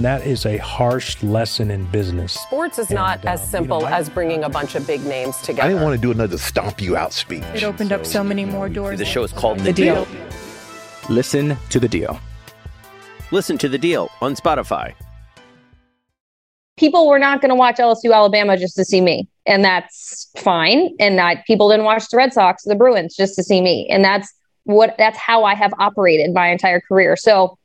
That is a harsh lesson in business. Sports is not as simple as bringing a bunch of big names together. I didn't want to do another stomp you out speech. It opened up so many more doors. The show is called The Deal. Listen to The Deal. Listen to The Deal on Spotify. People were not going to watch LSU Alabama just to see me, and that's fine. And that people didn't watch the Red Sox, the Bruins, just to see me, and that's how I have operated my entire career. So,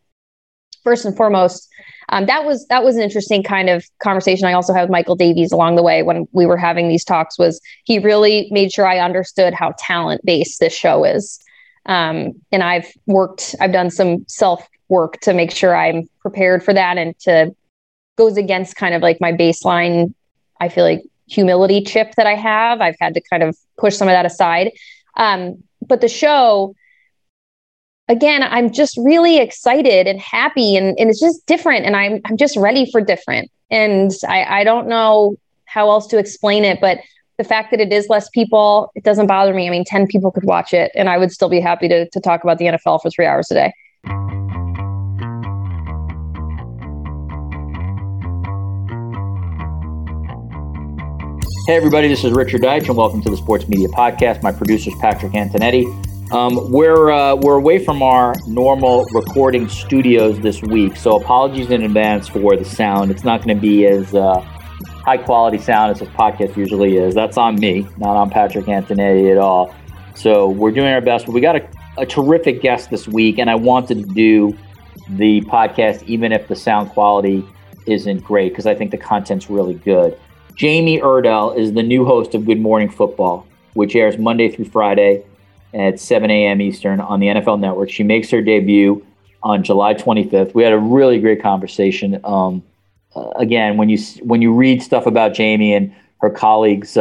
first and foremost, that was an interesting kind of conversation I also had with Michael Davies along the way when we were having these talks. Was he really made sure I understood how talent-based this show is, and I've done some self-work to make sure I'm prepared for that, and to goes against kind of like my baseline, I feel like, humility chip that I have. I've had to kind of push some of that aside, but the show. Again, I'm just really excited and happy, and it's just different, and I'm just ready for different. And I don't know how else to explain it, but the fact that it is less people, it doesn't bother me. I mean, 10 people could watch it, and I would still be happy to talk about the NFL for 3 hours a day. Hey, everybody, this is Richard Deitch, and welcome to the Sports Media Podcast. My producer is Patrick Antonetti. We're away from our normal recording studios this week, so apologies in advance for the sound. It's not going to be as high-quality sound as this podcast usually is. That's on me, not on Patrick Antonetti at all. So we're doing our best. We got a terrific guest this week, and I wanted to do the podcast even if the sound quality isn't great, because I think the content's really good. Jamie Erdahl is the new host of Good Morning Football, which airs Monday through Friday at 7 a.m. Eastern on the NFL Network. She makes her debut on July 25th. We had a really great conversation. Again, when you read stuff about Jamie and her colleagues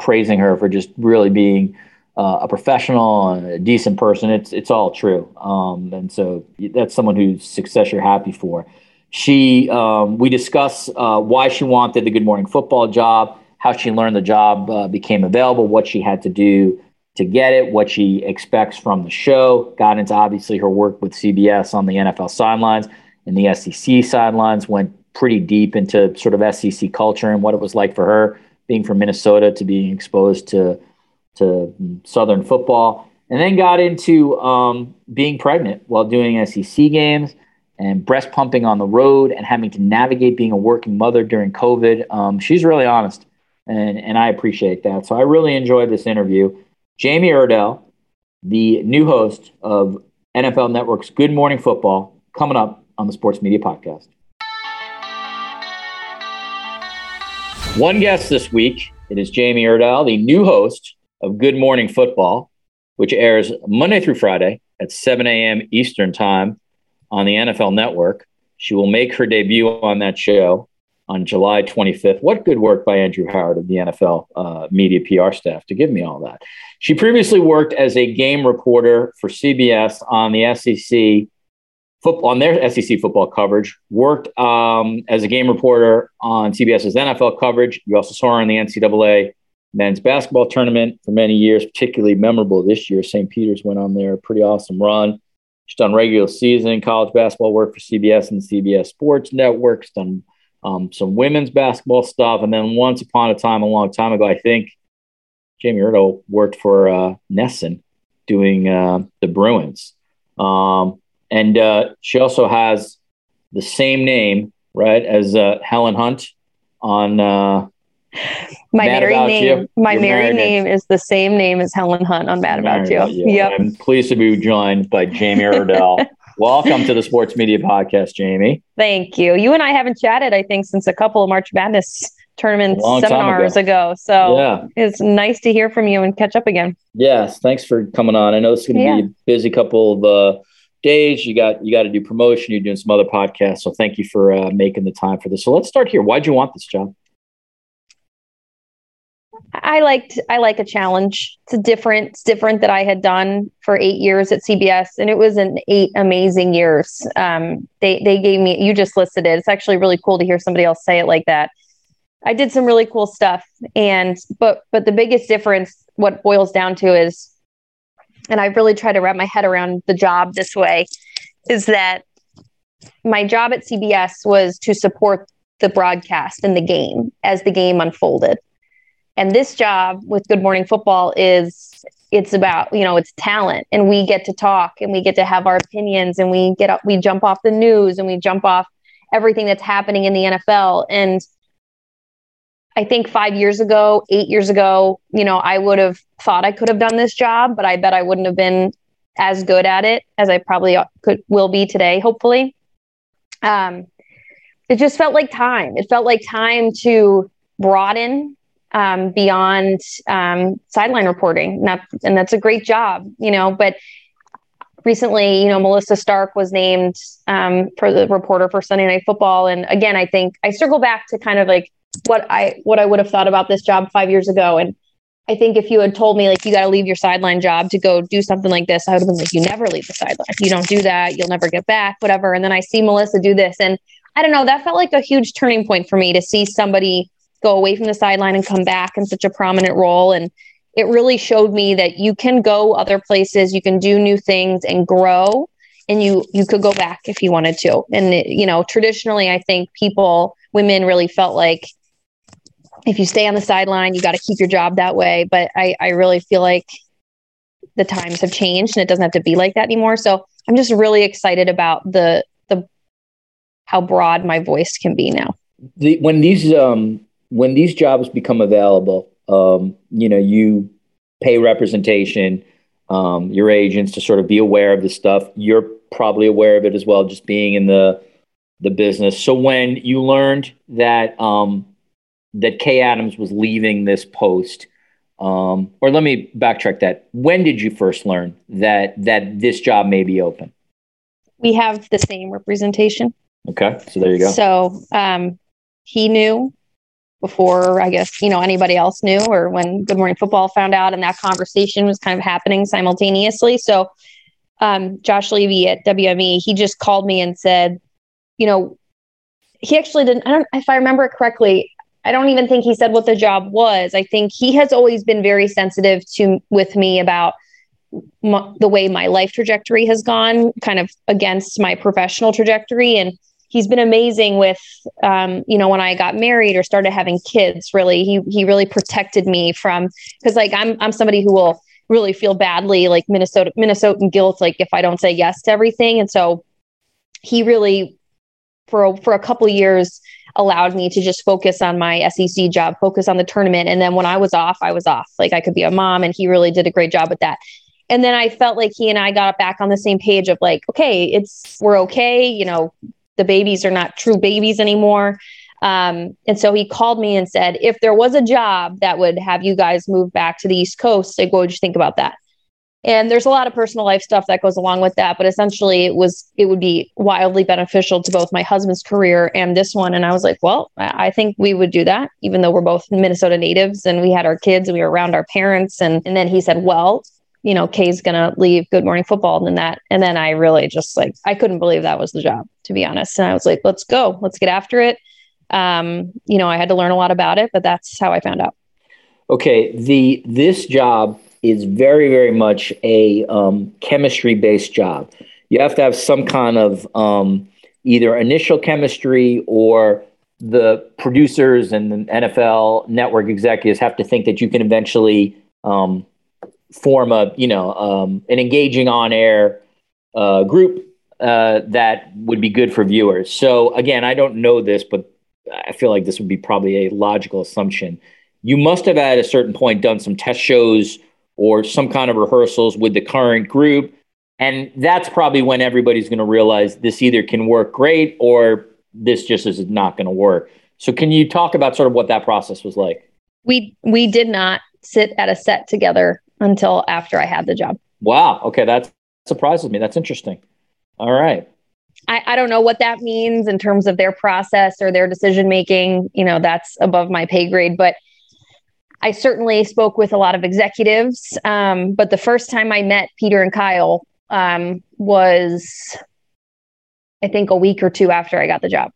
praising her for just really being a professional and a decent person, it's all true. And so that's someone whose success you're happy for. We discuss why she wanted the Good Morning Football job, how she learned the job became available, what she had to do to get it, what she expects from the show, got into obviously her work with CBS on the NFL sidelines and the SEC sidelines, went pretty deep into sort of SEC culture and what it was like for her being from Minnesota to being exposed to Southern football, and then got into being pregnant while doing SEC games and breast pumping on the road and having to navigate being a working mother during COVID. She's really honest, and I appreciate that. So I really enjoyed this interview. Jamie Erdahl, the new host of NFL Network's Good Morning Football, coming up on the Sports Media Podcast. One guest this week, it is Jamie Erdahl, the new host of Good Morning Football, which airs Monday through Friday at 7 a.m. Eastern Time on the NFL Network. She will make her debut on that show on July 25th. What good work by Andrew Howard of the NFL media PR staff to give me all that. She previously worked as a game reporter for CBS on the SEC football, on their SEC football coverage, worked as a game reporter on CBS's NFL coverage. You also saw her in the NCAA men's basketball tournament for many years, particularly memorable this year. St. Peter's went on there, pretty awesome run. She's done regular season college basketball work for CBS and CBS Sports Network. She's done some women's basketball stuff. And then once upon a time, a long time ago, I think Jamie Erdahl worked for NESN doing the Bruins. And she also has the same name, right, as Helen Hunt on My married name is the same name as Helen Hunt on Mad About You. Yep. I'm pleased to be joined by Jamie Erdahl. Welcome to the Sports Media Podcast, Jamie. Thank you. You and I haven't chatted, I think, since a couple of March Madness tournament seminars ago. So It's nice to hear from you and catch up again. Yes. Thanks for coming on. I know it's going to be a busy couple of days. You got to do promotion. You're doing some other podcasts. So thank you for making the time for this. So let's start here. Why'd you want this job? I like a challenge. It's different that I had done for 8 years at CBS, and it was an 8 amazing years. They gave me, you just listed it. It's actually really cool to hear somebody else say it like that. I did some really cool stuff, but the biggest difference, what boils down to is, and I really try to wrap my head around the job this way, is that my job at CBS was to support the broadcast and the game as the game unfolded. And this job with Good Morning Football it's about, it's talent, and we get to talk and we get to have our opinions, and we jump off the news and we jump off everything that's happening in the NFL. And I think 5 years ago, 8 years ago, I would have thought I could have done this job, but I bet I wouldn't have been as good at it as I probably will be today, hopefully. It just felt like time. It felt like time to broaden beyond sideline reporting. And that's a great job, but recently, Melissa Stark was named for the reporter for Sunday Night Football. And again, I think I circle back to kind of like what I would have thought about this job 5 years ago. And I think if you had told me like, you got to leave your sideline job to go do something like this, I would have been like, you never leave the sideline. You don't do that. You'll never get back, whatever. And then I see Melissa do this, and I don't know, that felt like a huge turning point for me to see somebody go away from the sideline and come back in such a prominent role. And it really showed me that you can go other places, you can do new things and grow, and you could go back if you wanted to. And, traditionally, I think women really felt like if you stay on the sideline, you got to keep your job that way. But I really feel like the times have changed, and it doesn't have to be like that anymore. So I'm just really excited about how broad my voice can be now. When these jobs become available, you pay representation, your agents to sort of be aware of this stuff. You're probably aware of it as well, just being in the business. So when you learned that Kay Adams was leaving this post, or let me backtrack that. When did you first learn that this job may be open? We have the same representation. Okay, so there you go. So he knew before, I guess, anybody else knew, or when Good Morning Football found out, and that conversation was kind of happening simultaneously. So Josh Levy at WME, he just called me and said, he actually didn't, if I remember correctly, I don't even think he said what the job was. I think he has always been very sensitive with me about the way my life trajectory has gone, kind of against my professional trajectory. And he's been amazing with, when I got married or started having kids, really, he really protected me from, because like, I'm somebody who will really feel badly, like Minnesotan guilt, like if I don't say yes to everything. And so he really, for a couple of years, allowed me to just focus on my SEC job, focus on the tournament. And then when I was off, like I could be a mom, and he really did a great job with that. And then I felt like he and I got back on the same page of like, okay, we're okay. The babies are not true babies anymore. And so he called me and said, if there was a job that would have you guys move back to the East Coast, like, what would you think about that? And there's a lot of personal life stuff that goes along with that, but essentially it would be wildly beneficial to both my husband's career and this one. And I was like, well, I think we would do that, even though we're both Minnesota natives and we had our kids and we were around our parents. And then he said, well, Kay's going to leave Good Morning Football and that. And then I really just like, I couldn't believe that was the job, to be honest. And I was like, let's go, let's get after it. I had to learn a lot about it, but that's how I found out. Okay. This job is very, very much a chemistry based job. You have to have some kind of either initial chemistry, or the producers and the NFL Network executives have to think that you can eventually form a, an engaging on-air group that would be good for viewers. So again, I don't know this, but I feel like this would be probably a logical assumption. You must have at a certain point done some test shows or some kind of rehearsals with the current group And that's probably when everybody's going to realize this either can work great or this just is not going to work. So can you talk about sort of what that process was like? We did not sit at a set together until after I had the job. Wow. Okay. That surprises me. That's interesting. All right. I don't know what that means in terms of their process or their decision-making. You know, that's above my pay grade, but I certainly spoke with a lot of executives. But the first time I met Peter and Kyle was, I think, a week or two after I got the job.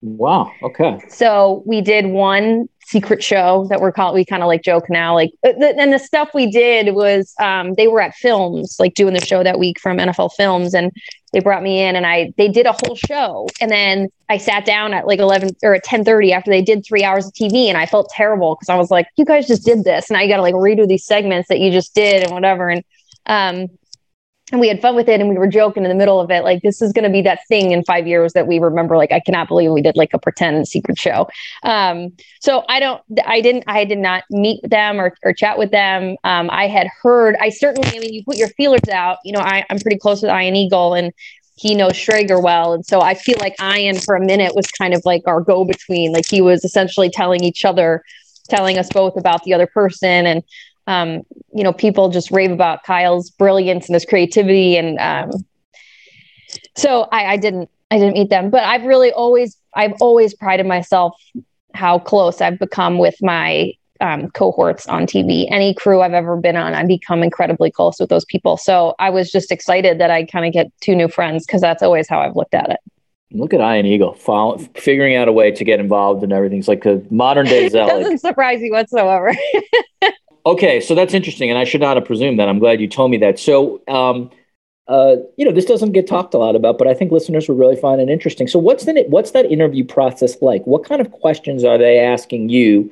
Wow. Okay. So we did one secret show that we're called, we kind of like joke now, like, and the stuff we did was, they were at Films, like doing the show that week from NFL Films. And they brought me in and they did a whole show. And then I sat down at like 11 or at 10:30 after they did 3 hours of TV. And I felt terrible because I was like, you guys just did this. Now you got to like redo these segments that you just did and whatever. And we had fun with it. And we were joking in the middle of it. Like, this is going to be that thing in 5 years that we remember. Like, I cannot believe we did like a pretend secret show. So I did not meet with them or chat with them. I certainly, you put your feelers out, you know, I'm pretty close with Ian Eagle and he knows Schrager well. And so I feel like Ian for a minute was kind of like our go-between, like he was essentially telling us both about the other person. And, you know, people just rave about Kyle's brilliance and his creativity. And, so I didn't meet them, but I've always prided myself how close I've become with my, cohorts on TV. Any crew I've ever been on, I've become incredibly close with those people. So I was just excited that I kind of get two new friends. 'Cause that's always how I've looked at it. Look at Ian Eagle figuring out a way to get involved in everything. It's like a modern day zealot. Doesn't surprise you whatsoever. Okay, so that's interesting, and I should not have presumed that. I'm glad you told me that. So, you know, this doesn't get talked a lot about, but I think listeners will really find it interesting. So what's that interview process like? What kind of questions are they asking you?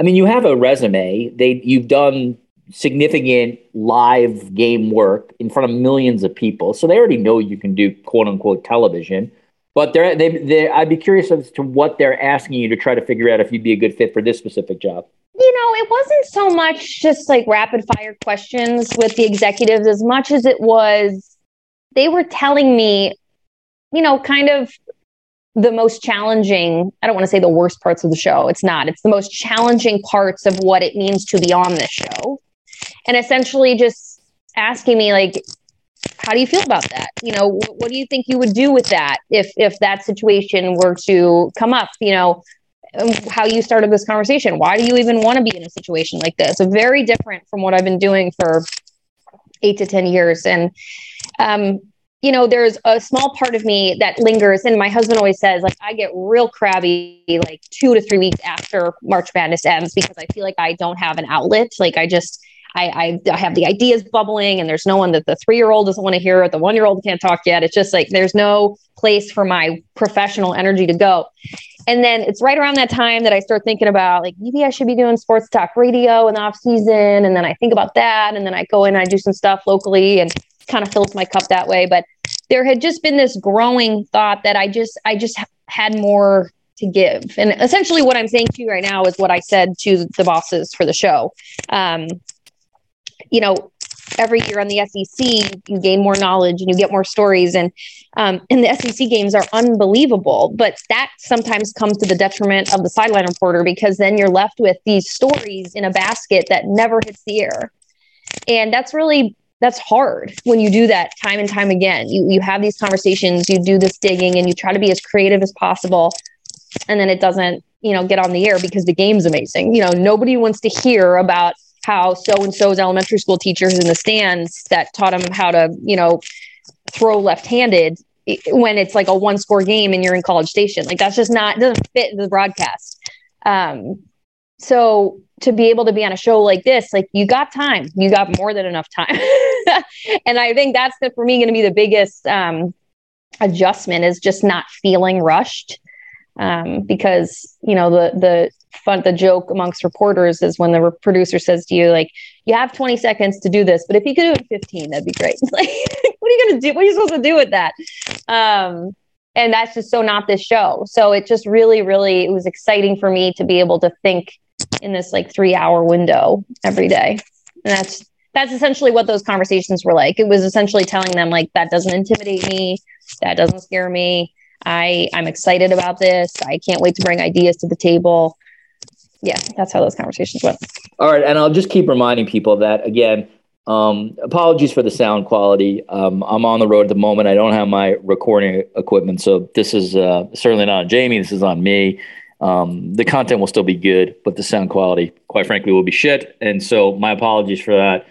I mean, you have a resume. You've done significant live game work in front of millions of people, so they already know you can do quote-unquote television. But I'd be curious as to what they're asking you to try to figure out if you'd be a good fit for this specific job. You know, it wasn't so much just like rapid fire questions with the executives as much as it was, they were telling me, you know, kind of the most challenging, I don't want to say the worst parts of the show. It's not, it's the most challenging parts of what it means to be on this show. And essentially just asking me like, how do you feel about that? You know, what do you think you would do with that? If that situation were to come up, you know, how you started this conversation. Why do you even want to be in a situation like this? Very different from what I've been doing for 8 to 10 years. And, you know, there's a small part of me that lingers. And my husband always says, like, I get real crabby, like 2 to 3 weeks after March Madness ends, because I feel like I don't have an outlet. Like I have the ideas bubbling and there's no one that the 3-year-old doesn't want to hear it. The 1-year-old can't talk yet. It's just like, there's no place for my professional energy to go. And then it's right around that time that I start thinking about like, maybe I should be doing sports talk radio in the off season. And then I think about that. And then I go in and I do some stuff locally and kind of fills my cup that way. But there had just been this growing thought that I just had more to give. And essentially what I'm saying to you right now is what I said to the bosses for the show. You know, every year on the SEC, you gain more knowledge and you get more stories. And the SEC games are unbelievable, but that sometimes comes to the detriment of the sideline reporter, because then you're left with these stories in a basket that never hits the air. And that's hard when you do that time and time again. You have these conversations, you do this digging, and you try to be as creative as possible. And then it doesn't, you know, get on the air because the game's amazing. You know, nobody wants to hear about how so-and-so's elementary school teachers in the stands that taught him how to, you know, throw left-handed when it's like a one-score game and you're in College Station. Like, that's just not, doesn't fit the broadcast. So to be able to be on a show like this, like, you got time, you got more than enough time. And I think that's for me going to be the biggest adjustment, is just not feeling rushed. Because, you know, the joke amongst reporters is when the producer says to you, like, you have 20 seconds to do this, but if you could do it in 15, that'd be great. Like, what are you going to do? What are you supposed to do with that? And that's just so not this show. So it just really, really, it was exciting for me to be able to think in this like 3-hour window every day. And that's that's essentially what those conversations were like. It was essentially telling them, like, that doesn't intimidate me. That doesn't scare me. I'm excited about this. I can't wait to bring ideas to the table. Yeah, that's how those conversations went. All right. And I'll just keep reminding people that, again, apologies for the sound quality. I'm on the road at the moment. I don't have my recording equipment. So this is certainly not on Jamie. This is on me. The content will still be good, but the sound quality, quite frankly, will be shit. And so my apologies for that.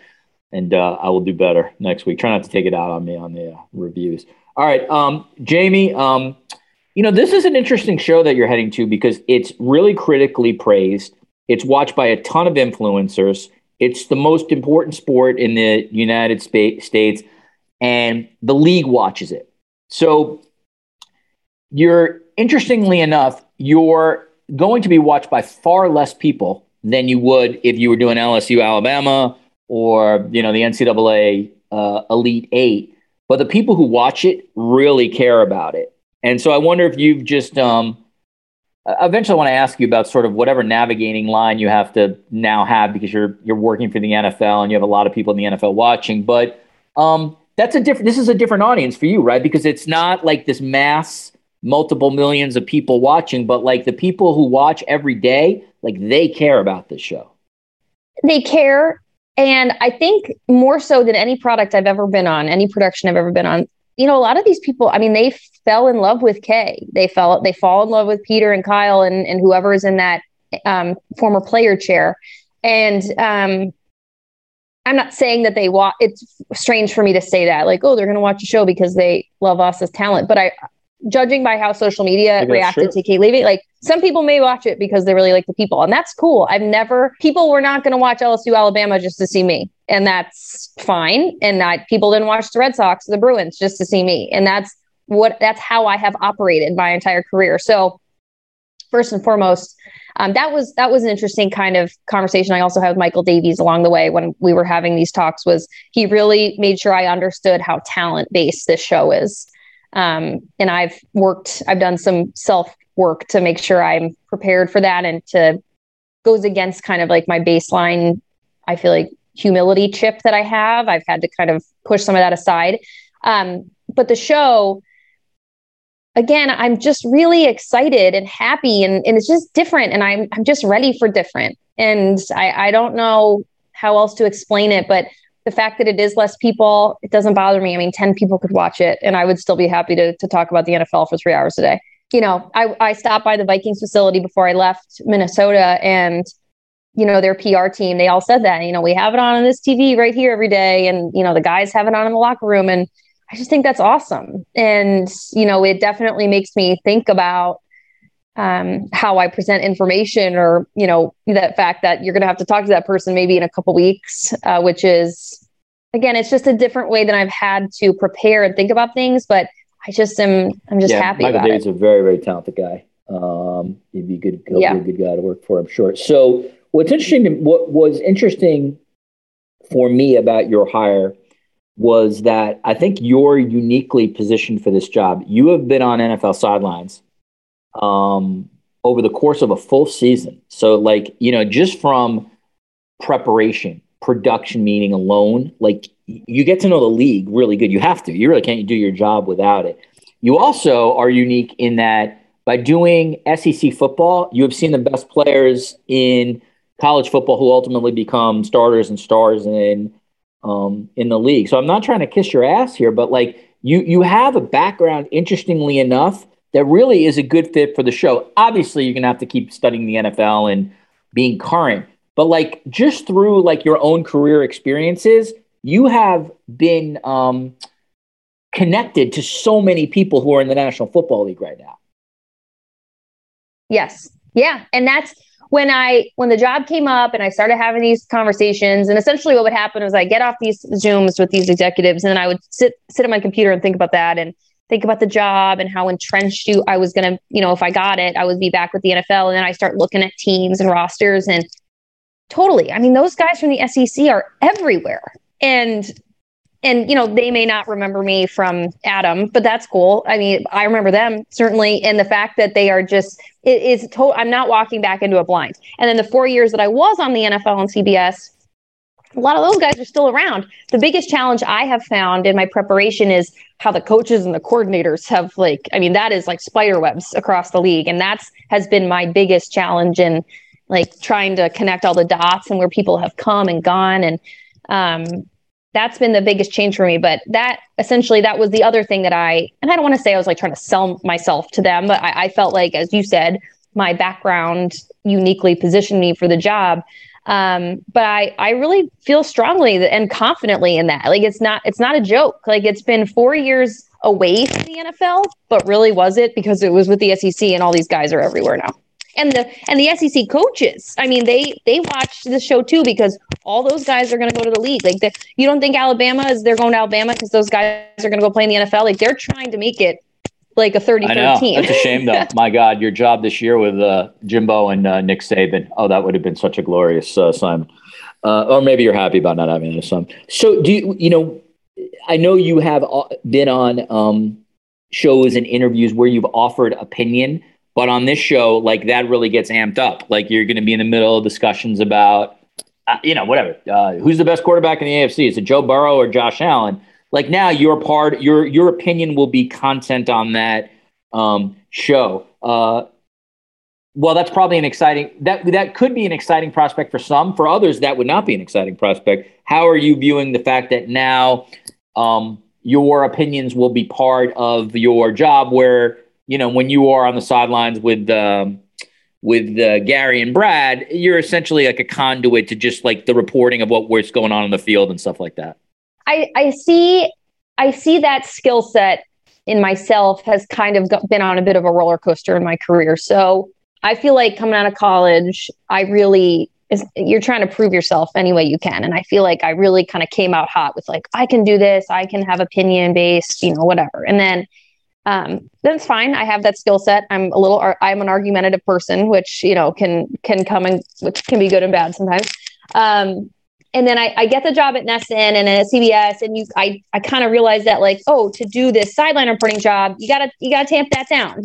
And I will do better next week. Try not to take it out on me on the reviews. All right, Jamie, you know, this is an interesting show that you're heading to because it's really critically praised. It's watched by a ton of influencers. It's the most important sport in the United States, and the league watches it. So you're, interestingly enough, you're going to be watched by far less people than you would if you were doing LSU, Alabama, or, you know, the NCAA Elite Eight. But the people who watch it really care about it. And so I wonder if you've just eventually I want to ask you about sort of whatever navigating line you have to now have because you're working for the NFL and you have a lot of people in the NFL watching. But this is a different audience for you, right? Because it's not like this mass multiple millions of people watching, but like the people who watch every day, like they care about this show. They care. And I think more so than any product I've ever been on, any production I've ever been on, you know, a lot of these people, I mean, they fell in love with Kay. They fall in love with Peter and Kyle and whoever is in that former player chair. And I'm not saying that they watch. It's strange for me to say that, like, oh, they're going to watch a show because they love us as talent. But judging by how social media reacted to Kay Levy, like some people may watch it because they really like the people, and that's cool. People were not going to watch LSU Alabama just to see me, and that's fine. And people didn't watch the Red Sox, the Bruins just to see me, and that's how I have operated my entire career. So first and foremost, that was an interesting kind of conversation I also had with Michael Davies along the way when we were having these talks. Was he really made sure I understood how talent based this show is. And I've done some self work to make sure I'm prepared for that, and to goes against kind of like my baseline, I feel like, humility chip that I have. I've had to kind of push some of that aside. But the show, again, I'm just really excited and happy, and it's just different. And I'm just ready for different. And I don't know how else to explain it, but the fact that it is less people, it doesn't bother me. I mean, 10 people could watch it and I would still be happy to talk about the NFL for 3 hours a day. You know, I stopped by the Vikings facility before I left Minnesota, and, you know, their PR team, they all said that, you know, we have it on this TV right here every day. And, you know, the guys have it on in the locker room. And I just think that's awesome. And, you know, it definitely makes me think about how I present information, or, you know, that fact that you're going to have to talk to that person maybe in a couple weeks, which is, again, it's just a different way that I've had to prepare and think about things, but I'm just happy about it. Michael Davies is a very, very talented guy. If you could go be a good guy to work for, I'm sure. So what was interesting for me about your hire was that I think you're uniquely positioned for this job. You have been on NFL sidelines over the course of a full season. So, like, you know, just from preparation, production meeting alone, like you get to know the league really good. You have to. You really can't do your job without it. You also are unique in that by doing SEC football, you have seen the best players in college football who ultimately become starters and stars in the league. So I'm not trying to kiss your ass here, but like you have a background, interestingly enough, that really is a good fit for the show. Obviously, you're going to have to keep studying the NFL and being current. But like just through like your own career experiences, you have been connected to so many people who are in the National Football League right now. Yes. Yeah. And that's when the job came up and I started having these conversations, and essentially what would happen was I get off these Zooms with these executives, and then I would sit at my computer and think about that, and think about the job and how entrenched I was going to, you know, if I got it, I would be back with the NFL. And then I start looking at teams and rosters, and totally, I mean, those guys from the SEC are everywhere. And, you know, they may not remember me from Adam, but that's cool. I mean, I remember them certainly. And the fact that they are just, it is I'm not walking back into a blind. And then the 4 years that I was on the NFL and CBS, a lot of those guys are still around. The biggest challenge I have found in my preparation is how the coaches and the coordinators have, like, I mean, that is like spider webs across the league. And that's has been my biggest challenge in like trying to connect all the dots and where people have come and gone. And that's been the biggest change for me. But that essentially, that was the other thing that I don't want to say I was like trying to sell myself to them, but I felt like, as you said, my background uniquely positioned me for the job. But I really feel strongly and confidently in that. Like, it's not a joke. Like, it's been 4 years away from the NFL, but really was it, because it was with the SEC and all these guys are everywhere now. And the SEC coaches, I mean, they watch the show too, because all those guys are going to go to the league. Like, you don't think they're going to Alabama because those guys are going to go play in the NFL. Like, they're trying to make it like a 30-13 team. That's a shame, though. My God, your job this year with Jimbo and Nick Saban. Oh, that would have been such a glorious assignment. Or maybe you're happy about not having an assignment. So do you know, I know you have been on shows and interviews where you've offered opinion. But on this show, like, that really gets amped up. Like, you're going to be in the middle of discussions about, whatever. Who's the best quarterback in the AFC? Is it Joe Burrow or Josh Allen? Like, now your opinion will be content on that show. Well, that's probably an exciting, that could be an exciting prospect for some. For others, that would not be an exciting prospect. How are you viewing the fact that now your opinions will be part of your job, where, you know, when you are on the sidelines with Gary and Brad, you're essentially like a conduit to just like the reporting of what's going on in the field and stuff like that? I see that skill set in myself has kind of been on a bit of a roller coaster in my career. So I feel like coming out of college, you're trying to prove yourself any way you can. And I feel like I really kind of came out hot with like, I can do this, I can have opinion based, whatever. And then it's fine. I have that skill set. I'm an argumentative person, which, can come and which can be good and bad sometimes. And then I get the job at NESN and at CBS, and I kind of realized that, like, oh, to do this sideline reporting job, you gotta tamp that down,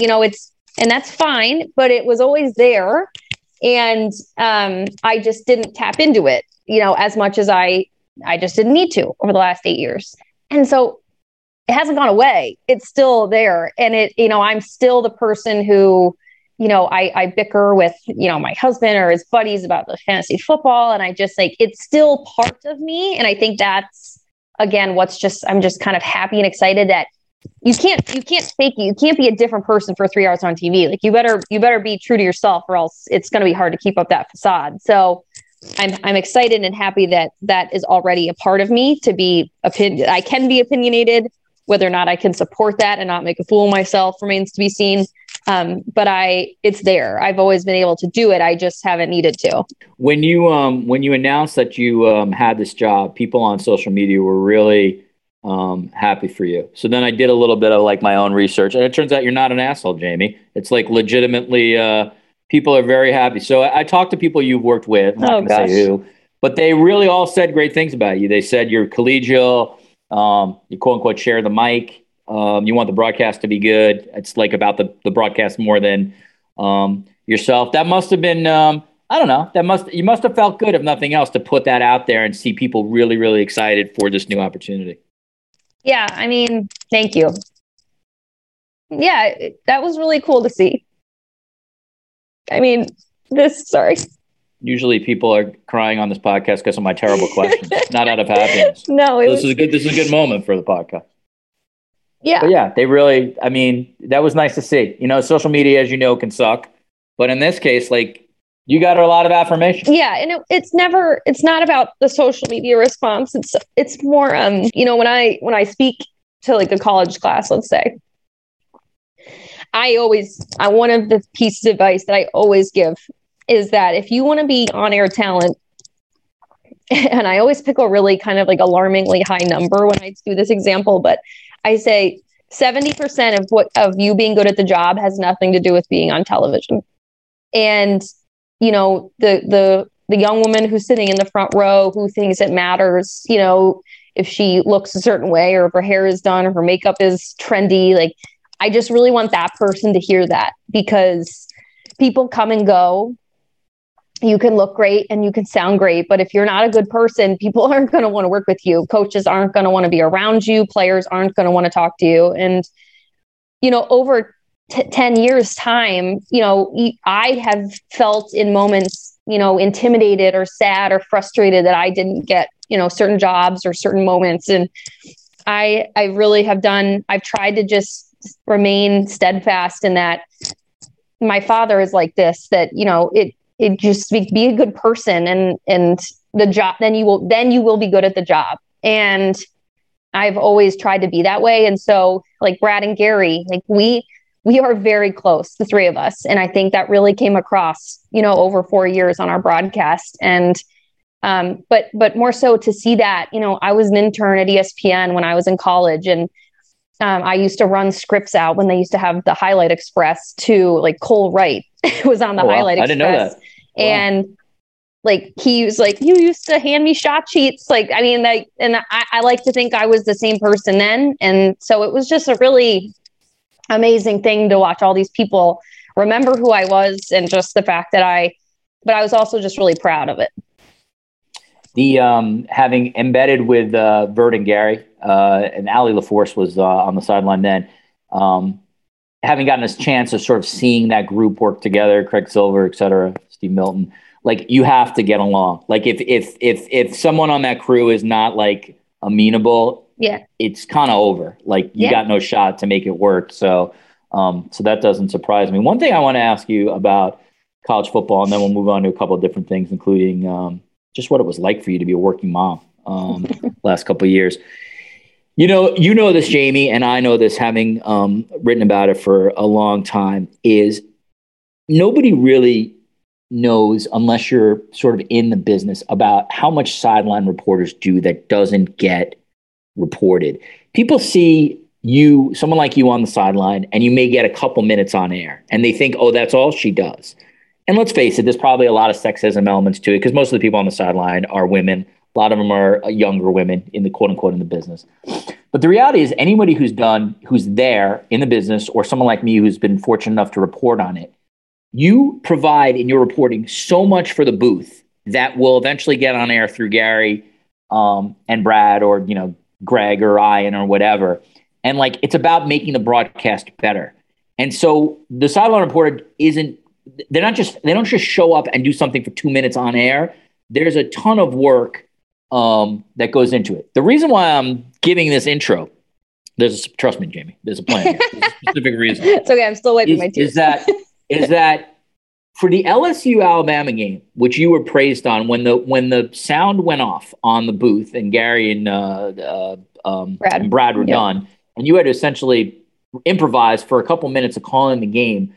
and that's fine, but it was always there. And, I just didn't tap into it, as much as I just didn't need to over the last 8 years. And so, it hasn't gone away. It's still there. And I'm still the person who, I bicker with, my husband or his buddies about the fantasy football. And I just like, it's still part of me. And I think that's, again, I'm just kind of happy and excited that you can't fake it. You can't be a different person for 3 hours on TV. Like, you better be true to yourself, or else it's going to be hard to keep up that facade. So I'm excited and happy that is already a part of me to be I can be opinionated. Whether or not I can support that and not make a fool of myself remains to be seen. But it's there. I've always been able to do it. I just haven't needed to. When you announced that you had this job, people on social media were really happy for you. So then I did a little bit of like my own research, and it turns out you're not an asshole, Jamie. It's like legitimately, people are very happy. So I talked to people you've worked with, I'm not gonna say who, but they really all said great things about you. They said you're collegial. You quote unquote share the mic. You want the broadcast to be good. It's like about the broadcast more than yourself. That must have been, I don't know. You must have felt good, if nothing else, to put that out there and see people really, really excited for this new opportunity. Yeah, I mean, thank you. Yeah, that was really cool to see. I mean, sorry. Usually people are crying on this podcast because of my terrible questions, not out of happiness. No, this is a good moment for the podcast. Yeah. But yeah, they really, I mean, that was nice to see. Social media, as you know, can suck. But in this case, like, you got a lot of affirmation. Yeah. And it's not about the social media response. It's more, when I speak to like a college class, let's say, one of the pieces of advice that I always give is that if you want to be on-air talent, and I always pick a really kind of like alarmingly high number when I do this example, but I say 70% of you being good at the job has nothing to do with being on television. And, the young woman who's sitting in the front row who thinks it matters, if she looks a certain way, or if her hair is done, or her makeup is trendy, like, I just really want that person to hear that, because people come and go. You can look great and you can sound great, but if you're not a good person, people aren't going to want to work with you. Coaches aren't going to want to be around you. Players aren't going to want to talk to you. And, you know, over 10 years time, you know, I have felt in moments, you know, intimidated or sad or frustrated that I didn't get, you know, certain jobs or certain moments. And I really have done, I've tried to just remain steadfast in that my father is like this, that, you know, it just be a good person and the job, then you will be good at the job. And I've always tried to be that way. And so like Brad and Gary, like we are very close, the three of us. And I think that really came across, you know, over 4 years on our broadcast. And, but more so to see that, you know, I was an intern at ESPN when I was in college, and I used to run scripts out when they used to have the Highlight Express to like Cole Wright was on the Highlight Express. I didn't know that. Wow. And like, he was like, you used to hand me shot sheets. Like, I mean, like, and I like to think I was the same person then. And so it was just a really amazing thing to watch all these people remember who I was, and just the fact that I was also just really proud of it. The having embedded with Vert and Gary, and Ali LaForce was on the sideline then, having gotten a chance of sort of seeing that group work together, Craig Silver, et cetera, Steve Milton, like you have to get along. Like if someone on that crew is not like amenable, yeah, it's kind of over. Like you got no shot to make it work. So, so that doesn't surprise me. One thing I want to ask you about college football, and then we'll move on to a couple of different things, including just what it was like for you to be a working mom last couple of years. You know this, Jamie, and I know this, having written about it for a long time, is nobody really knows, unless you're sort of in the business, about how much sideline reporters do that doesn't get reported. People see you, someone like you on the sideline, and you may get a couple minutes on air, and they think, oh, that's all she does. And let's face it, there's probably a lot of sexism elements to it, because most of the people on the sideline are women. A lot of them are younger women in the quote unquote in the business. But the reality is, anybody who's there in the business, or someone like me who's been fortunate enough to report on it, you provide in your reporting so much for the booth that will eventually get on air through Gary and Brad, or, you know, Greg or Ian or whatever. And like, it's about making the broadcast better. And so the sideline reporter they don't just show up and do something for 2 minutes on air. There's a ton of work that goes into it. The reason why I'm giving this intro, trust me, Jamie, there's a plan. There's a specific reason. It's okay. I'm still wiping my tears. Is that for the LSU Alabama game, which you were praised on, when the sound went off on the booth and Gary and Brad were done, and you had to essentially improvise for a couple minutes of calling the game.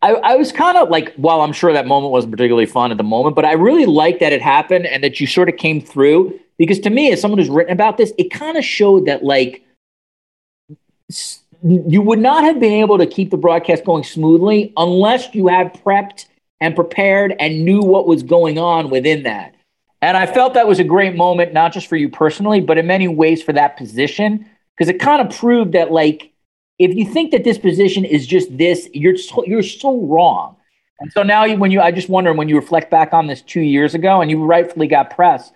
I was kind of like, well, I'm sure that moment wasn't particularly fun at the moment, but I really liked that it happened and that you sort of came through, because to me, as someone who's written about this, it kind of showed that like you would not have been able to keep the broadcast going smoothly unless you had prepped and prepared and knew what was going on within that. And I felt that was a great moment, not just for you personally, but in many ways for that position, because it kind of proved that like, if you think that this position is just this, you're so wrong. And so now I just wonder, when you reflect back on this 2 years ago, and you rightfully got press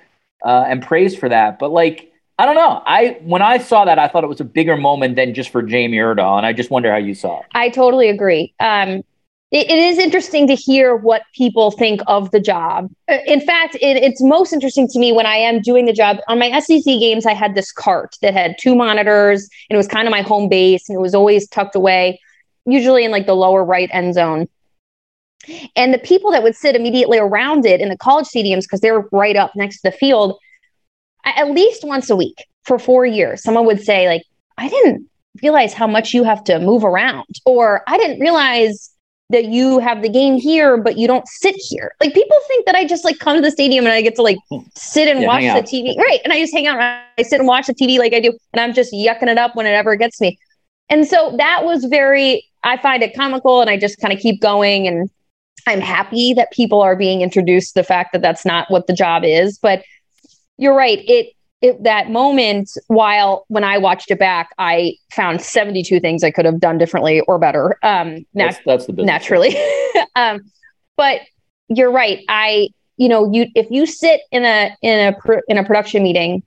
and praised for that, but like, I don't know. When I saw that, I thought it was a bigger moment than just for Jamie Erdahl. And I just wonder how you saw it. I totally agree. It is interesting to hear what people think of the job. In fact, it's most interesting to me when I am doing the job. On my SEC games, I had this cart that had two monitors, and it was kind of my home base, and it was always tucked away, usually in like the lower right end zone. And the people that would sit immediately around it in the college stadiums, because they were right up next to the field, at least once a week for 4 years, someone would say like, I didn't realize how much you have to move around, or I didn't realize that you have the game here, but you don't sit here. Like, people think that I just like come to the stadium and I get to like sit and watch the TV. Right. And I just hang out. And I sit and watch the TV like I do. And I'm just yucking it up when it ever gets me. And so that was I find it comical, and I just kind of keep going. And I'm happy that people are being introduced to the fact that that's not what the job is, but you're right. It that moment, while when I watched it back, I found 72 things I could have done differently or better. That's the business. Naturally. But you're right. If you sit in a production meeting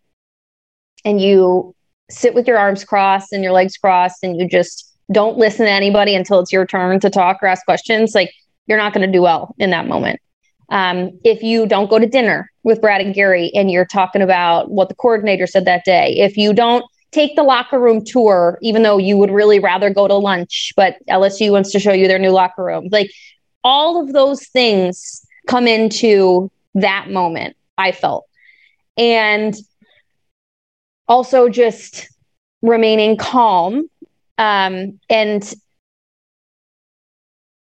and you sit with your arms crossed and your legs crossed and you just don't listen to anybody until it's your turn to talk or ask questions, like, you're not going to do well in that moment. If you don't go to dinner with Brad and Gary and you're talking about what the coordinator said that day, if you don't take the locker room tour, even though you would really rather go to lunch, but LSU wants to show you their new locker room, like, all of those things come into that moment, I felt. And also just remaining calm, and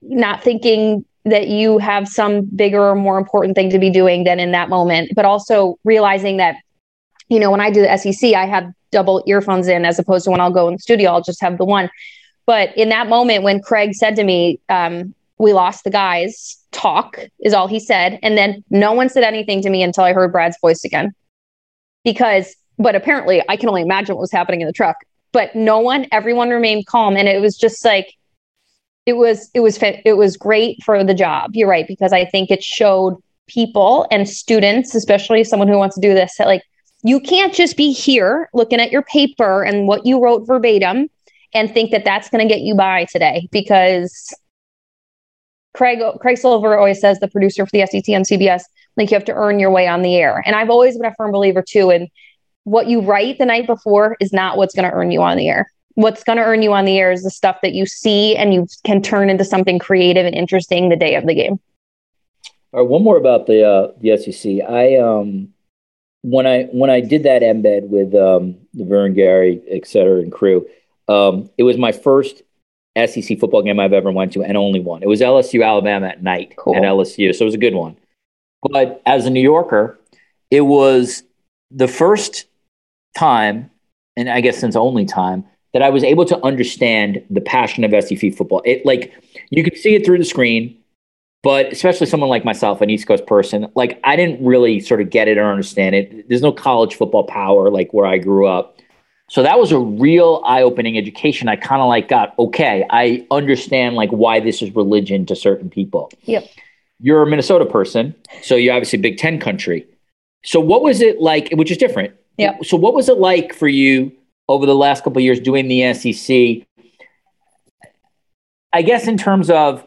not thinking that you have some bigger or more important thing to be doing than in that moment, but also realizing that, you know, when I do the SEC, I have double earphones in, as opposed to when I'll go in the studio, I'll just have the one. But in that moment, when Craig said to me, we lost the guys, talk is all he said. And then no one said anything to me until I heard Brad's voice again, but apparently I can only imagine what was happening in the truck, but everyone remained calm. And it was just like, it was great for the job. You're right. Because I think it showed people and students, especially someone who wants to do this, that, like, you can't just be here looking at your paper and what you wrote verbatim and think that that's going to get you by today. Because Craig Silver always says, the producer for the SEC on CBS, like, you have to earn your way on the air. And I've always been a firm believer too. And what you write the night before is not what's going to earn you on the air. What's going to earn you on the air is the stuff that you see and you can turn into something creative and interesting the day of the game. All right, one more about the SEC. When I did that embed with Vern, Gary, et cetera, and crew, it was my first SEC football game I've ever went to, and only one. It was LSU Alabama at night. Cool. At LSU, so it was a good one. But as a New Yorker, it was the first time, and I guess since only time, that I was able to understand the passion of SEC football. It, like, you could see it through the screen, but especially someone like myself, an East Coast person, like, I didn't really sort of get it or understand it. There's no college football power like where I grew up. So that was a real eye-opening education. I kind of like got, okay, I understand, like, why this is religion to certain people. Yep. You're a Minnesota person, so you're obviously Big Ten country. So what was it like, which is different. Yep. So what was it like for you over the last couple of years doing the SEC, I guess, in terms of,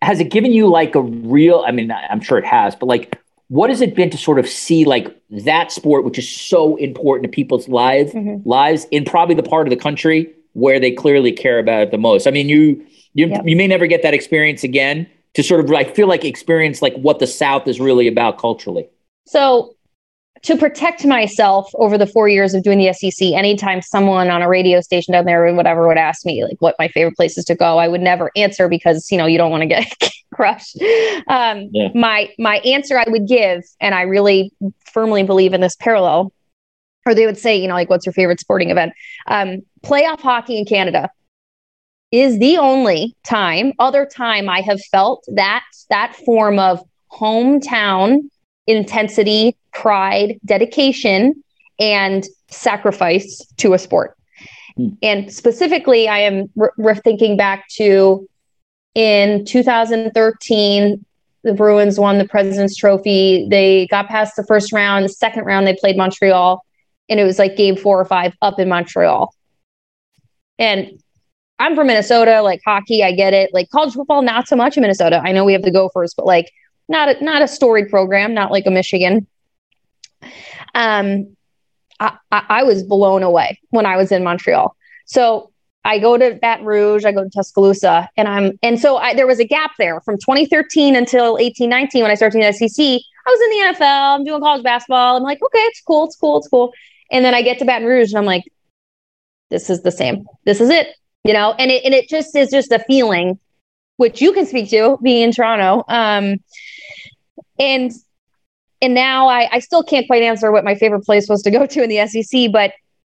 has it given you like a real, I mean, I'm sure it has, but like, what has it been to sort of see like that sport, which is so important to people's lives, mm-hmm. lives in probably the part of the country where they clearly care about it the most? I mean, you may never get that experience again, to sort of like feel like experience like what the South is really about culturally. So, to protect myself over the 4 years of doing the SEC, anytime someone on a radio station down there or whatever would ask me like what my favorite places to go, I would never answer because, you know, you don't want to get crushed. My answer I would give, and I really firmly believe in this parallel, or they would say, you know, like, what's your favorite sporting event? Playoff hockey in Canada is the only other time I have felt that form of hometown intensity, pride, dedication, and sacrifice to a sport. And specifically, I am thinking back to in 2013, the Bruins won the President's Trophy. They got past the first round. The second round, they played Montreal, and it was like game 4 or 5 up in Montreal. And I'm from Minnesota, like, hockey, I get it. Like, college football, not so much in Minnesota. I know we have the Gophers, but like, not a storied program, not like a Michigan. I was blown away when I was in Montreal. So I go to Baton Rouge, I go to Tuscaloosa, and so there was a gap there from 2013 until 18-19 when I started in the SEC. I was in the NFL, I'm doing college basketball. I'm like, okay, it's cool. And then I get to Baton Rouge and I'm like, this is the same. This is it, you know. And it just is just a feeling, which you can speak to being in Toronto, and now I still can't quite answer what my favorite place was to go to in the SEC, but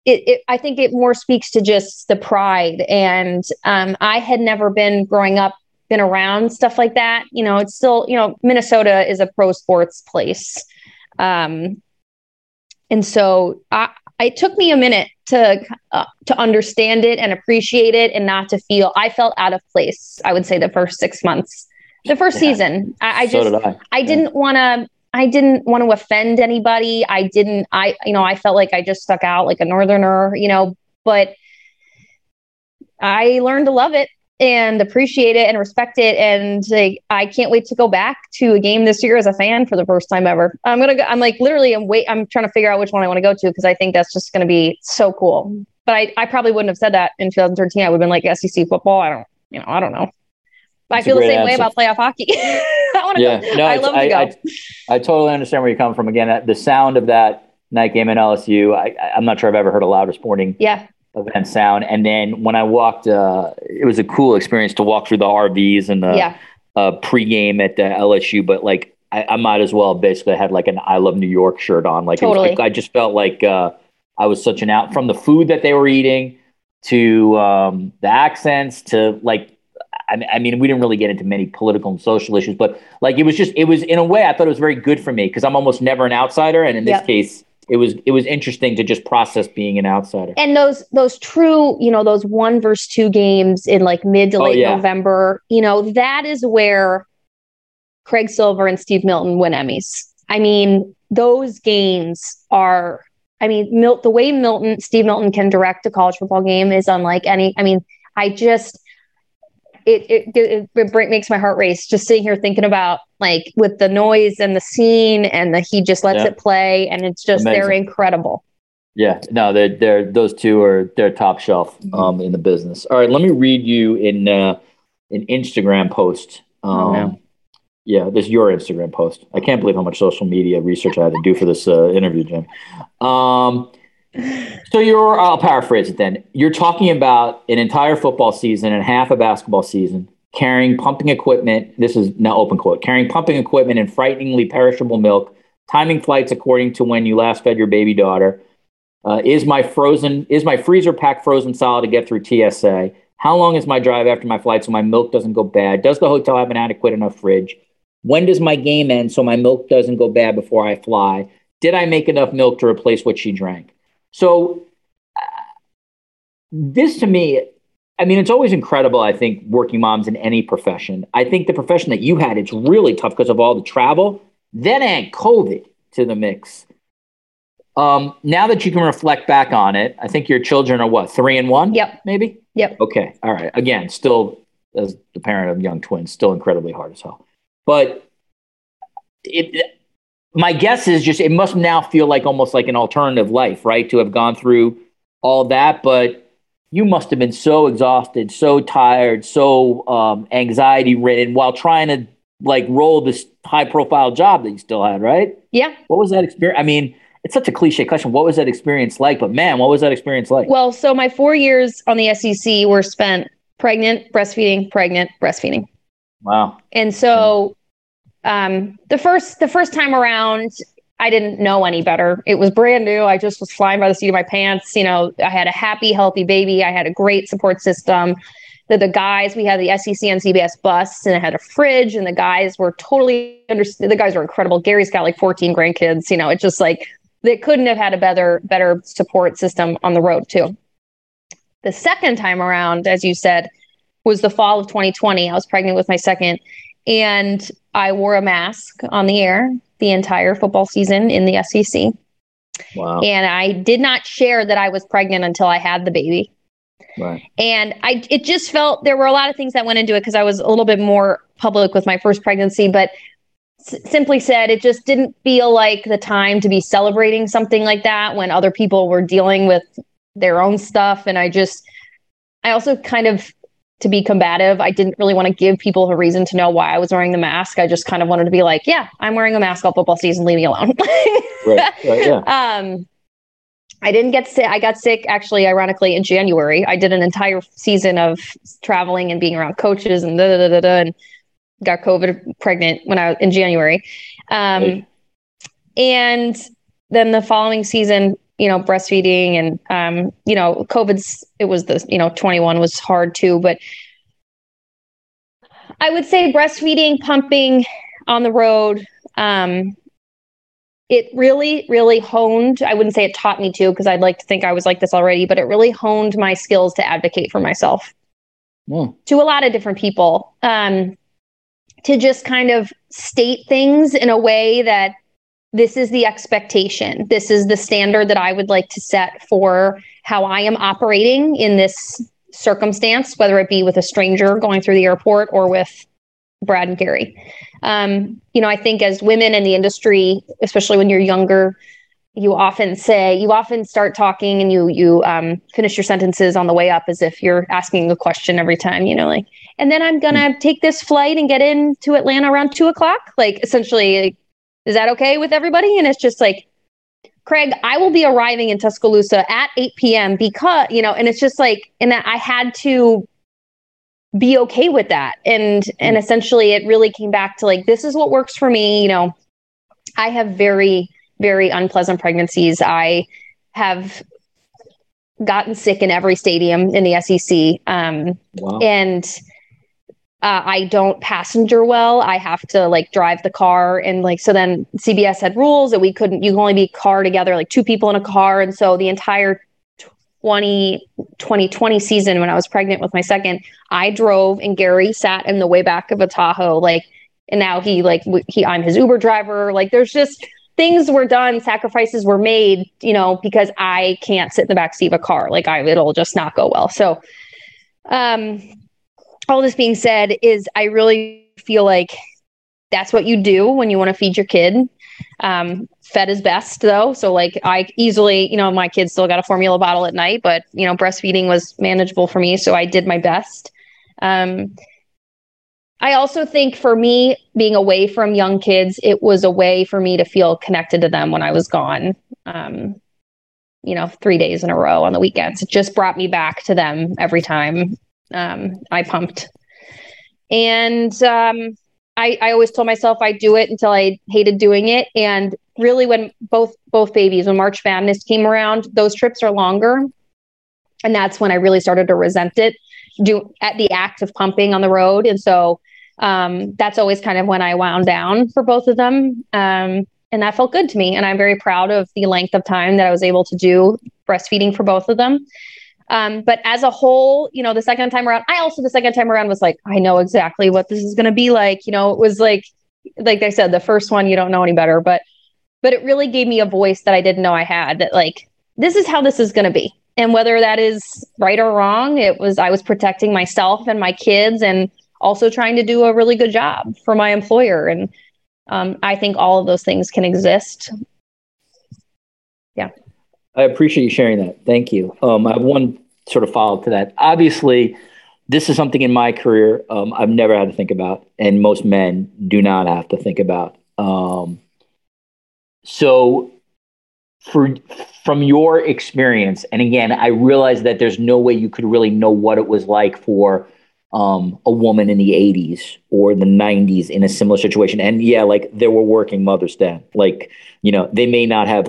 I think it more speaks to just the pride. And I had never growing up, been around stuff like that. You know, it's still, you know, Minnesota is a pro sports place. And so it took me a minute to understand it and appreciate it and not to feel, I felt out of place, I would say the first 6 months the first season. I didn't want to offend anybody. I felt like I just stuck out like a northerner, but I learned to love it and appreciate it and respect it. And I can't wait to go back to a game this year as a fan for the first time ever. I'm going to go. I'm like, literally, I'm trying to figure out which one I want to go to, because I think that's just going to be so cool. But I probably wouldn't have said that in 2013. I would have been like, SEC football. I don't know. That's I feel the same way about playoff hockey. I want to go. No, I love to go. I totally understand where you come from. Again, the sound of that night game in LSU, I'm not sure I've ever heard a louder sporting event sound. And then when I walked, it was a cool experience to walk through the RVs and the pregame at the LSU. But like, I might as well basically had like an I Love New York shirt on. Like, totally. I just felt like I was such an out, from the food that they were eating to the accents to like, I mean, we didn't really get into many political and social issues, but like, it was in a way, I thought it was very good for me, because I'm almost never an outsider. And in this case, it was interesting to just process being an outsider. And those true, those 1-2 games in like mid to late November, that is where Craig Silver and Steve Milton win Emmys. I mean, those games are, the way Steve Milton can direct a college football game is unlike any, It makes my heart race just sitting here thinking about, like, with the noise and the scene, and he just lets it play, and it's just amazing. They're incredible. Yeah, no, those two are top shelf in the business. All right, let me read you in an Instagram post. This is your Instagram post. I can't believe how much social media research I had to do for this interview, Jim. So I'll paraphrase it then. You're talking about an entire football season and half a basketball season, carrying pumping equipment. This is now open quote, carrying pumping equipment and frighteningly perishable milk, timing flights according to when you last fed your baby daughter. Is my freezer pack frozen solid to get through TSA? How long is my drive after my flight so my milk doesn't go bad? Does the hotel have an adequate enough fridge? When does my game end so my milk doesn't go bad before I fly? Did I make enough milk to replace what she drank? So this to me, I mean, it's always incredible, I think, working moms in any profession. I think the profession that you had, it's really tough because of all the travel. Then add COVID to the mix. Now that you can reflect back on it, I think your children are what, 3 and 1? Yep. Maybe? Yep. Okay. All right. Again, still, as the parent of young twins, still incredibly hard as hell. But my guess is just it must now feel like almost like an alternative life, right? To have gone through all that, but you must have been so exhausted, so tired, so anxiety ridden while trying to like roll this high profile job that you still had, right? Yeah. What was that experience? I mean, it's such a cliche question. What was that experience like? But man, what was that experience like? Well, so my 4 years on the SEC were spent pregnant, breastfeeding, pregnant, breastfeeding. Wow. And so the first time around, I didn't know any better. It was brand new. I just was flying by the seat of my pants. I had a happy, healthy baby. I had a great support system. The guys, we had the SEC and CBS bus, and it had a fridge, and the guys were totally understood. The guys were incredible. Gary's got like 14 grandkids. It's just like, they couldn't have had a better support system on the road too. The second time around, as you said, was the fall of 2020. I was pregnant with my second, and I wore a mask on the air the entire football season in the SEC. Wow. And I did not share that I was pregnant until I had the baby. Right. And it just felt, there were a lot of things that went into it because I was a little bit more public with my first pregnancy, but simply said, it just didn't feel like the time to be celebrating something like that when other people were dealing with their own stuff. And I also kind of, to be combative, I didn't really want to give people a reason to know why I was wearing the mask. I just kind of wanted to be like, yeah, I'm wearing a mask all football season, leave me alone. I didn't get sick. I got sick, actually, ironically, in January. I did an entire season of traveling and being around coaches and and got COVID pregnant when I was in January. And then the following season, breastfeeding and, COVID's, it was 21 was hard too, but I would say breastfeeding, pumping on the road. It really, really honed. I wouldn't say it taught me to, cause I'd like to think I was like this already, but it really honed my skills to advocate for myself to a lot of different people. to just kind of state things in a way that this is the expectation. This is the standard that I would like to set for how I am operating in this circumstance, whether it be with a stranger going through the airport or with Brad and Gary. I think as women in the industry, especially when you're younger, you often start talking and you finish your sentences on the way up as if you're asking a question every time, and then I'm going to take this flight and get into Atlanta around 2:00. Is that okay with everybody? And it's just like, Craig, I will be arriving in Tuscaloosa at 8 p.m. because, and it's just like, and that I had to be okay with that. And essentially it really came back to like, this is what works for me. I have very, very unpleasant pregnancies. I have gotten sick in every stadium in the SEC. Wow. I don't passenger well. I have to drive the car. And so then CBS had rules that you can only be car together, two people in a car. And so the entire 2020 season, when I was pregnant with my second, I drove and Gary sat in the way back of a Tahoe. And now I'm his Uber driver. There's just things were done. Sacrifices were made, because I can't sit in the backseat of a car. It'll just not go well. So, all this being said is I really feel like that's what you do when you want to feed your kid. Fed is best though. So I easily, my kids still got a formula bottle at night, but breastfeeding was manageable for me. So I did my best. I also think for me being away from young kids, it was a way for me to feel connected to them when I was gone. 3 days in a row on the weekends, it just brought me back to them every time. I pumped. And I always told myself I'd do it until I hated doing it. And really when both babies, when March Madness came around, those trips are longer. And that's when I really started to resent it at the act of pumping on the road. And so that's always kind of when I wound down for both of them. And that felt good to me. And I'm very proud of the length of time that I was able to do breastfeeding for both of them. But as a whole, the second time around was like, I know exactly what this is going to be like. It was like I said, the first one, you don't know any better, but it really gave me a voice that I didn't know I had, that this is how this is going to be. And whether that is right or wrong, I was protecting myself and my kids and also trying to do a really good job for my employer. And, I think all of those things can exist. Yeah. I appreciate you sharing that. Thank you. I have one sort of follow-up to that. Obviously, this is something in my career I've never had to think about, and most men do not have to think about. So from your experience, and again, I realize that there's no way you could really know what it was like for a woman in the 80s or the 90s in a similar situation. And yeah, there were working mothers then. They may not have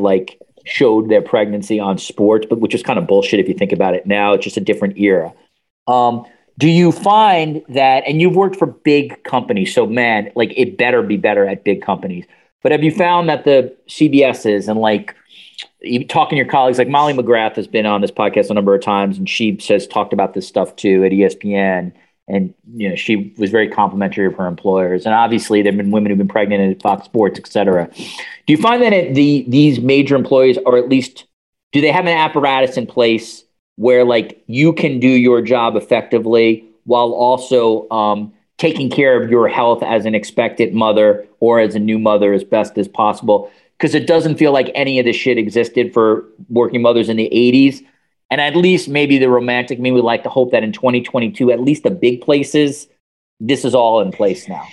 showed their pregnancy on sports, but which is kind of bullshit if you think about it now. It's just a different era. Do you find that, and you've worked for big companies, so man, it better be better at big companies, but have you found that the CBSs and even talking to your colleagues, Molly McGrath has been on this podcast a number of times, and she talked about this stuff too at ESPN, and she was very complimentary of her employers. And obviously there have been women who've been pregnant at Fox Sports, et cetera. Do you find that these major employees, or at least do they have an apparatus in place where you can do your job effectively while also taking care of your health as an expectant mother or as a new mother as best as possible? Because it doesn't feel like any of this shit existed for working mothers in the 80s. And at least maybe the romantic me would like to hope that in 2022, at least the big places, this is all in place now.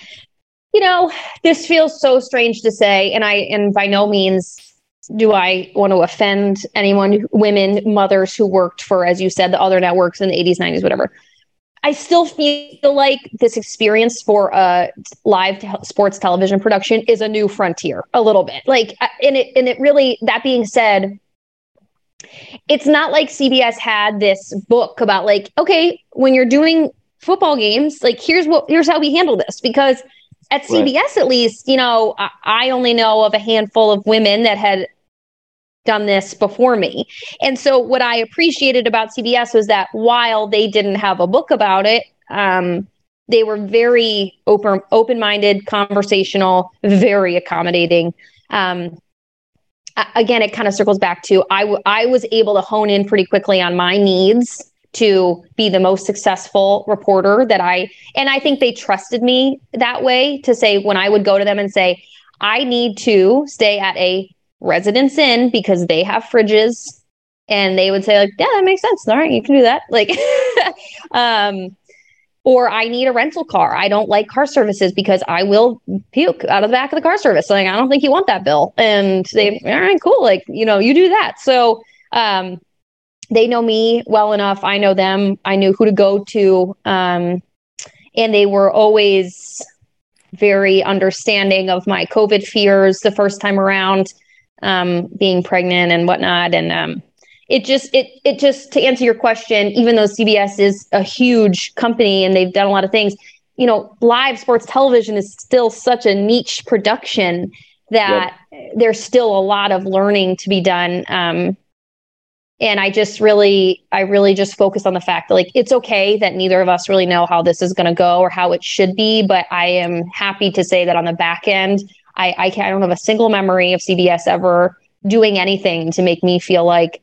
This feels so strange to say, and by no means do I want to offend anyone, women, mothers who worked for, as you said, the other networks in the 80s, 90s, whatever. I still feel like this experience for a live sports television production is a new frontier a little bit. And it really, that being said, it's not like CBS had this book about okay, when you're doing football games, here's how we handle this, because at CBS, right, at least, I only know of a handful of women that had done this before me. And so what I appreciated about CBS was that while they didn't have a book about it, They were very open-minded, conversational, very accommodating. Again, it kind of circles back to I was able to hone in pretty quickly on my needs to be the most successful reporter that I think they trusted me that way to say when I would go to them and say, I need to stay at a Residence Inn because they have fridges, and they would say like, yeah, that makes sense. All right, you can do that. Like, or I need a rental car. I don't like car services because I will puke out of the back of the car service. Like, I don't think you want that bill. And they, all right, cool. Like, you know, you do that. So, they know me well enough. I know them. I knew who to go to. And they were always very understanding of my COVID fears the first time around, being pregnant and whatnot. And, it just to answer your question, even though CBS is a huge company and they've done a lot of things, you know, live sports television is still such a niche production that there's still a lot of learning to be done. And I really just focus on the fact that like, it's okay that neither of us really know how this is going to go or how it should be, but I am happy to say that on the back end, I don't have a single memory of CBS ever doing anything to make me feel like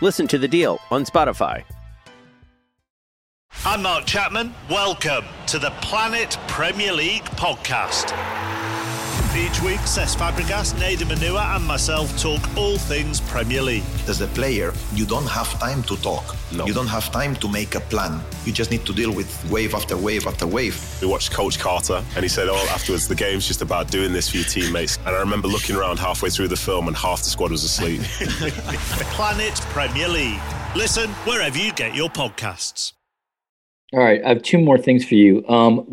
Listen to The Deal on Spotify. I'm Mark Chapman. Welcome to the Planet Premier League podcast. Each week, Cesc Fabregas, Nader Manua and myself talk all things Premier League. As a player, you don't have time to talk. No. You don't have time to make a plan. You just need to deal with wave after wave after wave. We watched Coach Carter and he said, afterwards, the game's just about doing this for your teammates. And I remember looking around halfway through the film and half the squad was asleep. Planet Premier League. Listen wherever you get your podcasts. All right, I have two more things for you. In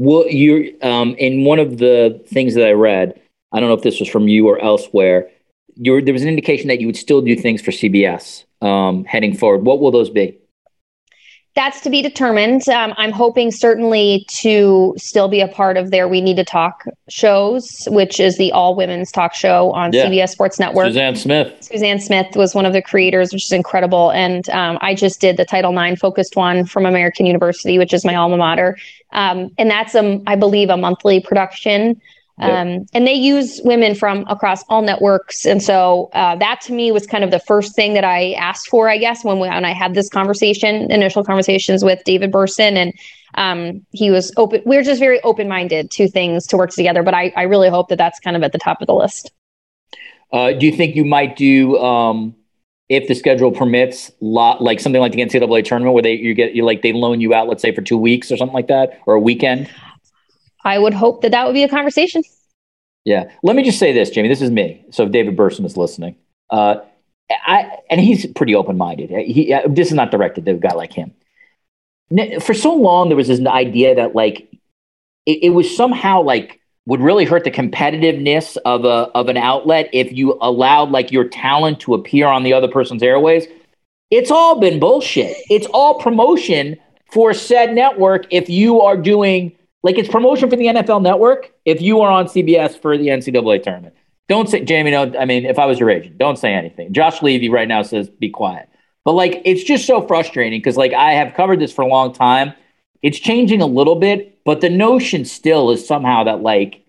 one of the things that I read, I don't know if this was from you or elsewhere, there was an indication that you would still do things for CBS heading forward. What will those be? That's to be determined. I'm hoping certainly to still be a part of their We Need to Talk shows, which is the all-women's talk show on CBS Sports Network. Suzanne Smith. Suzanne Smith was one of the creators, which is incredible. And I just did the Title IX focused one from American University, which is my alma mater. And that's, I believe, a monthly production. And they use women from across all networks. And so that to me was kind of the first thing that I asked for, I guess, when I had this initial conversations with David Burson. And he was open. We're just very open-minded to things to work together. But I really hope that that's kind of at the top of the list. Do you think you might do, if the schedule permits, like something like the NCAA tournament where they loan you out, let's say, for 2 weeks or something like that, or a weekend? I would hope that would be a conversation. Yeah. Let me just say this, Jamie. This is me. So if David Burson is listening, and he's pretty open-minded. This is not directed to a guy like him. For so long, there was this idea that like it was somehow like would really hurt the competitiveness of an outlet if you allowed like your talent to appear on the other person's airways. It's all been bullshit. It's all promotion for said network if you are doing. Like, it's promotion for the NFL Network if you are on CBS for the NCAA tournament. Don't say, Jamie, no, I mean, if I was your agent, don't say anything. Josh Levy right now says, be quiet. But, like, it's just so frustrating because, like, I have covered this for a long time. It's changing a little bit, but the notion still is somehow that, like,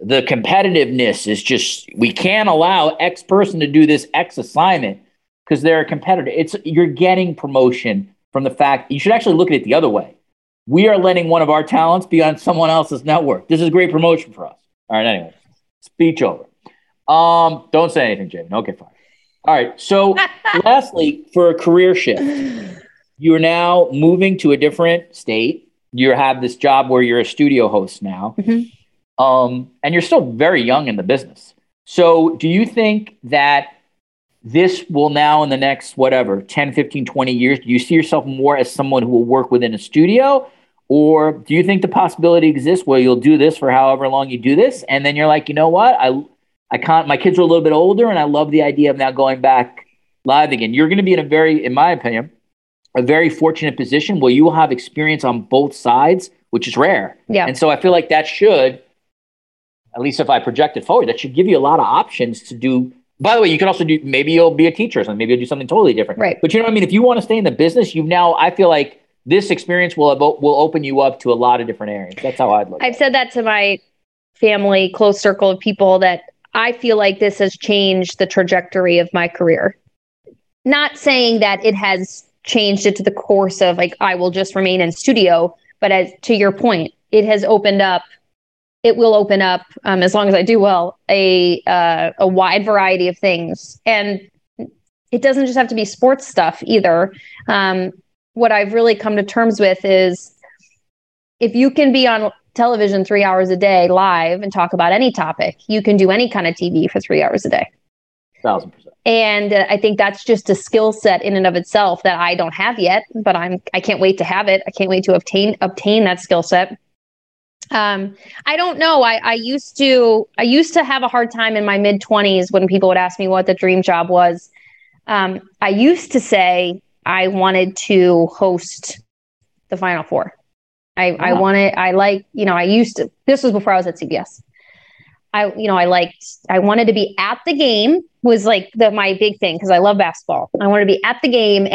the competitiveness is just, we can't allow X person to do this X assignment because they're a competitor. You're getting promotion from the fact, you should actually look at it the other way. We are letting one of our talents be on someone else's network. This is great promotion for us. All right, anyway, speech over. Don't say anything, Jamie. Okay, fine. All right, so lastly, for a career shift, you're now moving to a different state. You have this job where you're a studio host now, mm-hmm. And you're still very young in the business. So do you think that this will now in the next, 10, 15, 20 years, do you see yourself more as someone who will work within a studio? Or do you think the possibility exists where you'll do this for however long you do this, and then you're like, you know what, I can't. My kids are a little bit older, and I love the idea of now going back live again. You're going to be in a very, in my opinion, a very fortunate position where you will have experience on both sides, which is rare. Yeah. And so I feel like that should, at least if I project it forward, that should give you a lot of options to do. By the way, you can also do, maybe you'll be a teacher or something. Maybe you'll do something totally different. Right. But you know what I mean? If you want to stay in the business, you've now, I feel like this experience will open you up to a lot of different areas. That's how I'd look at it. I've said that to my family, close circle of people, that I feel like this has changed the trajectory of my career. Not saying that it has changed it to the course of like, I will just remain in studio. But as to your point, it has opened up. It will open up, as long as I do well, a wide variety of things. And it doesn't just have to be sports stuff either. What I've really come to terms with is, if you can be on television 3 hours a day live and talk about any topic, you can do any kind of TV for 3 hours a day. 1,000%. And I think that's just a skill set in and of itself that I don't have yet, but I can't wait to have it. I can't wait to obtain that skill set. I don't know. I used to have a hard time in my mid 20s when people would ask me what the dream job was. I used to say I wanted to host the Final Four. This was before I was at CBS. I wanted to be at the game was like my big thing. 'Cause I love basketball. I wanted to be at the game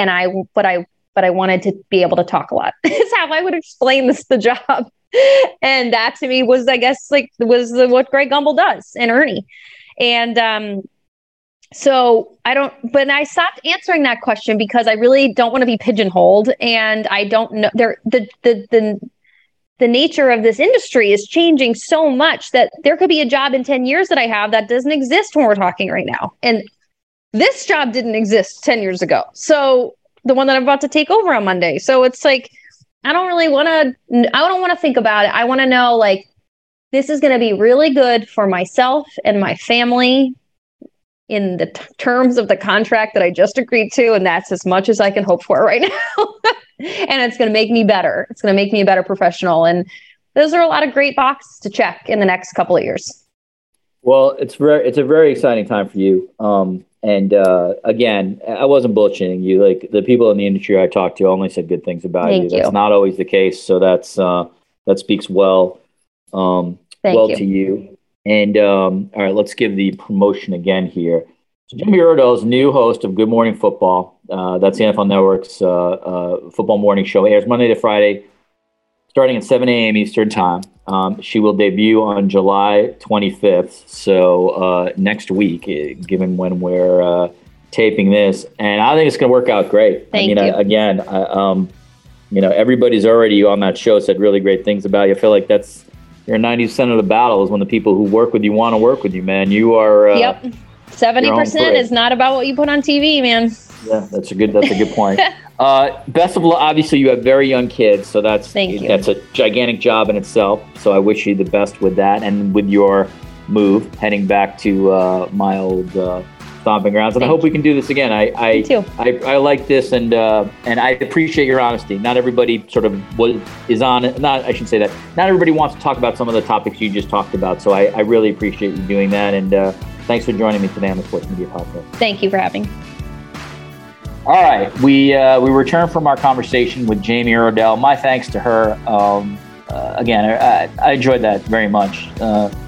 but I wanted to be able to talk a lot. Is how I would explain the job. And that to me was, I guess, what Greg Gumbel does and Ernie. And so but I stopped answering that question because I really don't want to be pigeonholed. And I don't know, the nature of this industry is changing so much that there could be a job in 10 years that I have that doesn't exist when we're talking right now. And this job didn't exist 10 years ago. So the one that I'm about to take over on Monday. So it's like, I don't want to think about it. I want to know, like, this is going to be really good for myself and my family in the terms of the contract that I just agreed to. And that's as much as I can hope for right now. And it's going to make me better. It's going to make me a better professional. And those are a lot of great boxes to check in the next couple of years. Well, it's a very exciting time for you. And again, I wasn't bullshitting you. Like, the people in the industry I talked to only said good things about you. That's not always the case. So that speaks well to you. And all right, let's give the promotion again here. So Jamie Erdahl is new host of Good Morning Football. That's the NFL Network's football morning show. It airs Monday to Friday, starting at 7 a.m. Eastern time. She will debut on July 25th, so next week, given when we're taping this. And I think it's going to work out great. Thank you. Everybody's already on that show said really great things about you. I feel like that's your 90% of the battle is when the people who work with you want to work with you, man. You are 70% is not about what you put on TV, man. Yeah, that's a good point. Best of luck. Obviously, you have very young kids, so that's a gigantic job in itself. So I wish you the best with that and with your move heading back to my old stomping grounds. And I hope we can do this again. Me too. I like this, and I appreciate your honesty. Not everybody sort of I shouldn't say that. Not everybody wants to talk about some of the topics you just talked about. So I really appreciate you doing that, and thanks for joining me today on the Sports Media Podcast. Thank you for having me. All right, we return from our conversation with Jamie Erdahl. My thanks to her. Again, I enjoyed that very much.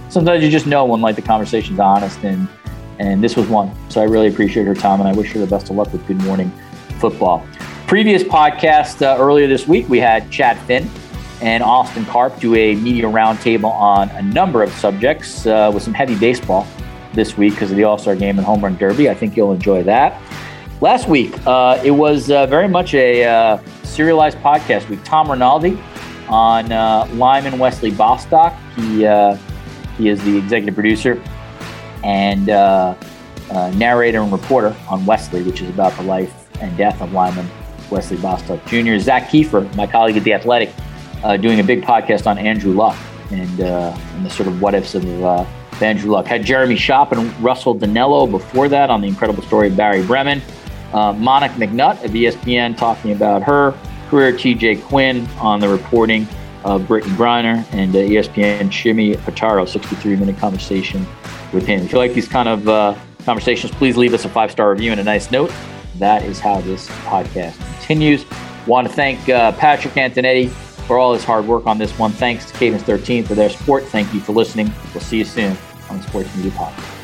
Sometimes you just know when the conversation's honest, and this was one. So I really appreciate her time, and I wish her the best of luck with Good Morning Football. Previous podcast earlier this week, we had Chad Finn and Austin Karp do a media roundtable on a number of subjects with some heavy baseball this week because of the All-Star Game and Home Run Derby. I think you'll enjoy that. Last week, it was very much a serialized podcast with Tom Rinaldi on Lyman Wesley Bostock. He is the executive producer and narrator and reporter on Wesley, which is about the life and death of Lyman Wesley Bostock Jr. Zach Kiefer, my colleague at The Athletic, doing a big podcast on Andrew Luck and the sort of what-ifs of Andrew Luck. Had Jeremy Schopp and Russell Dinello before that on the incredible story of Barry Bremen. Monica McNutt of ESPN talking about her career, T.J. Quinn on the reporting of Britton Griner, and ESPN Jimmy Pitaro, 63-minute conversation with him. If you like these kind of conversations, please leave us a 5-star review and a nice note. That is how this podcast continues. Want to thank Patrick Antonetti for all his hard work on this one. Thanks to Cadence 13 for their support. Thank you for listening. We'll see you soon on the Sports Media Podcast.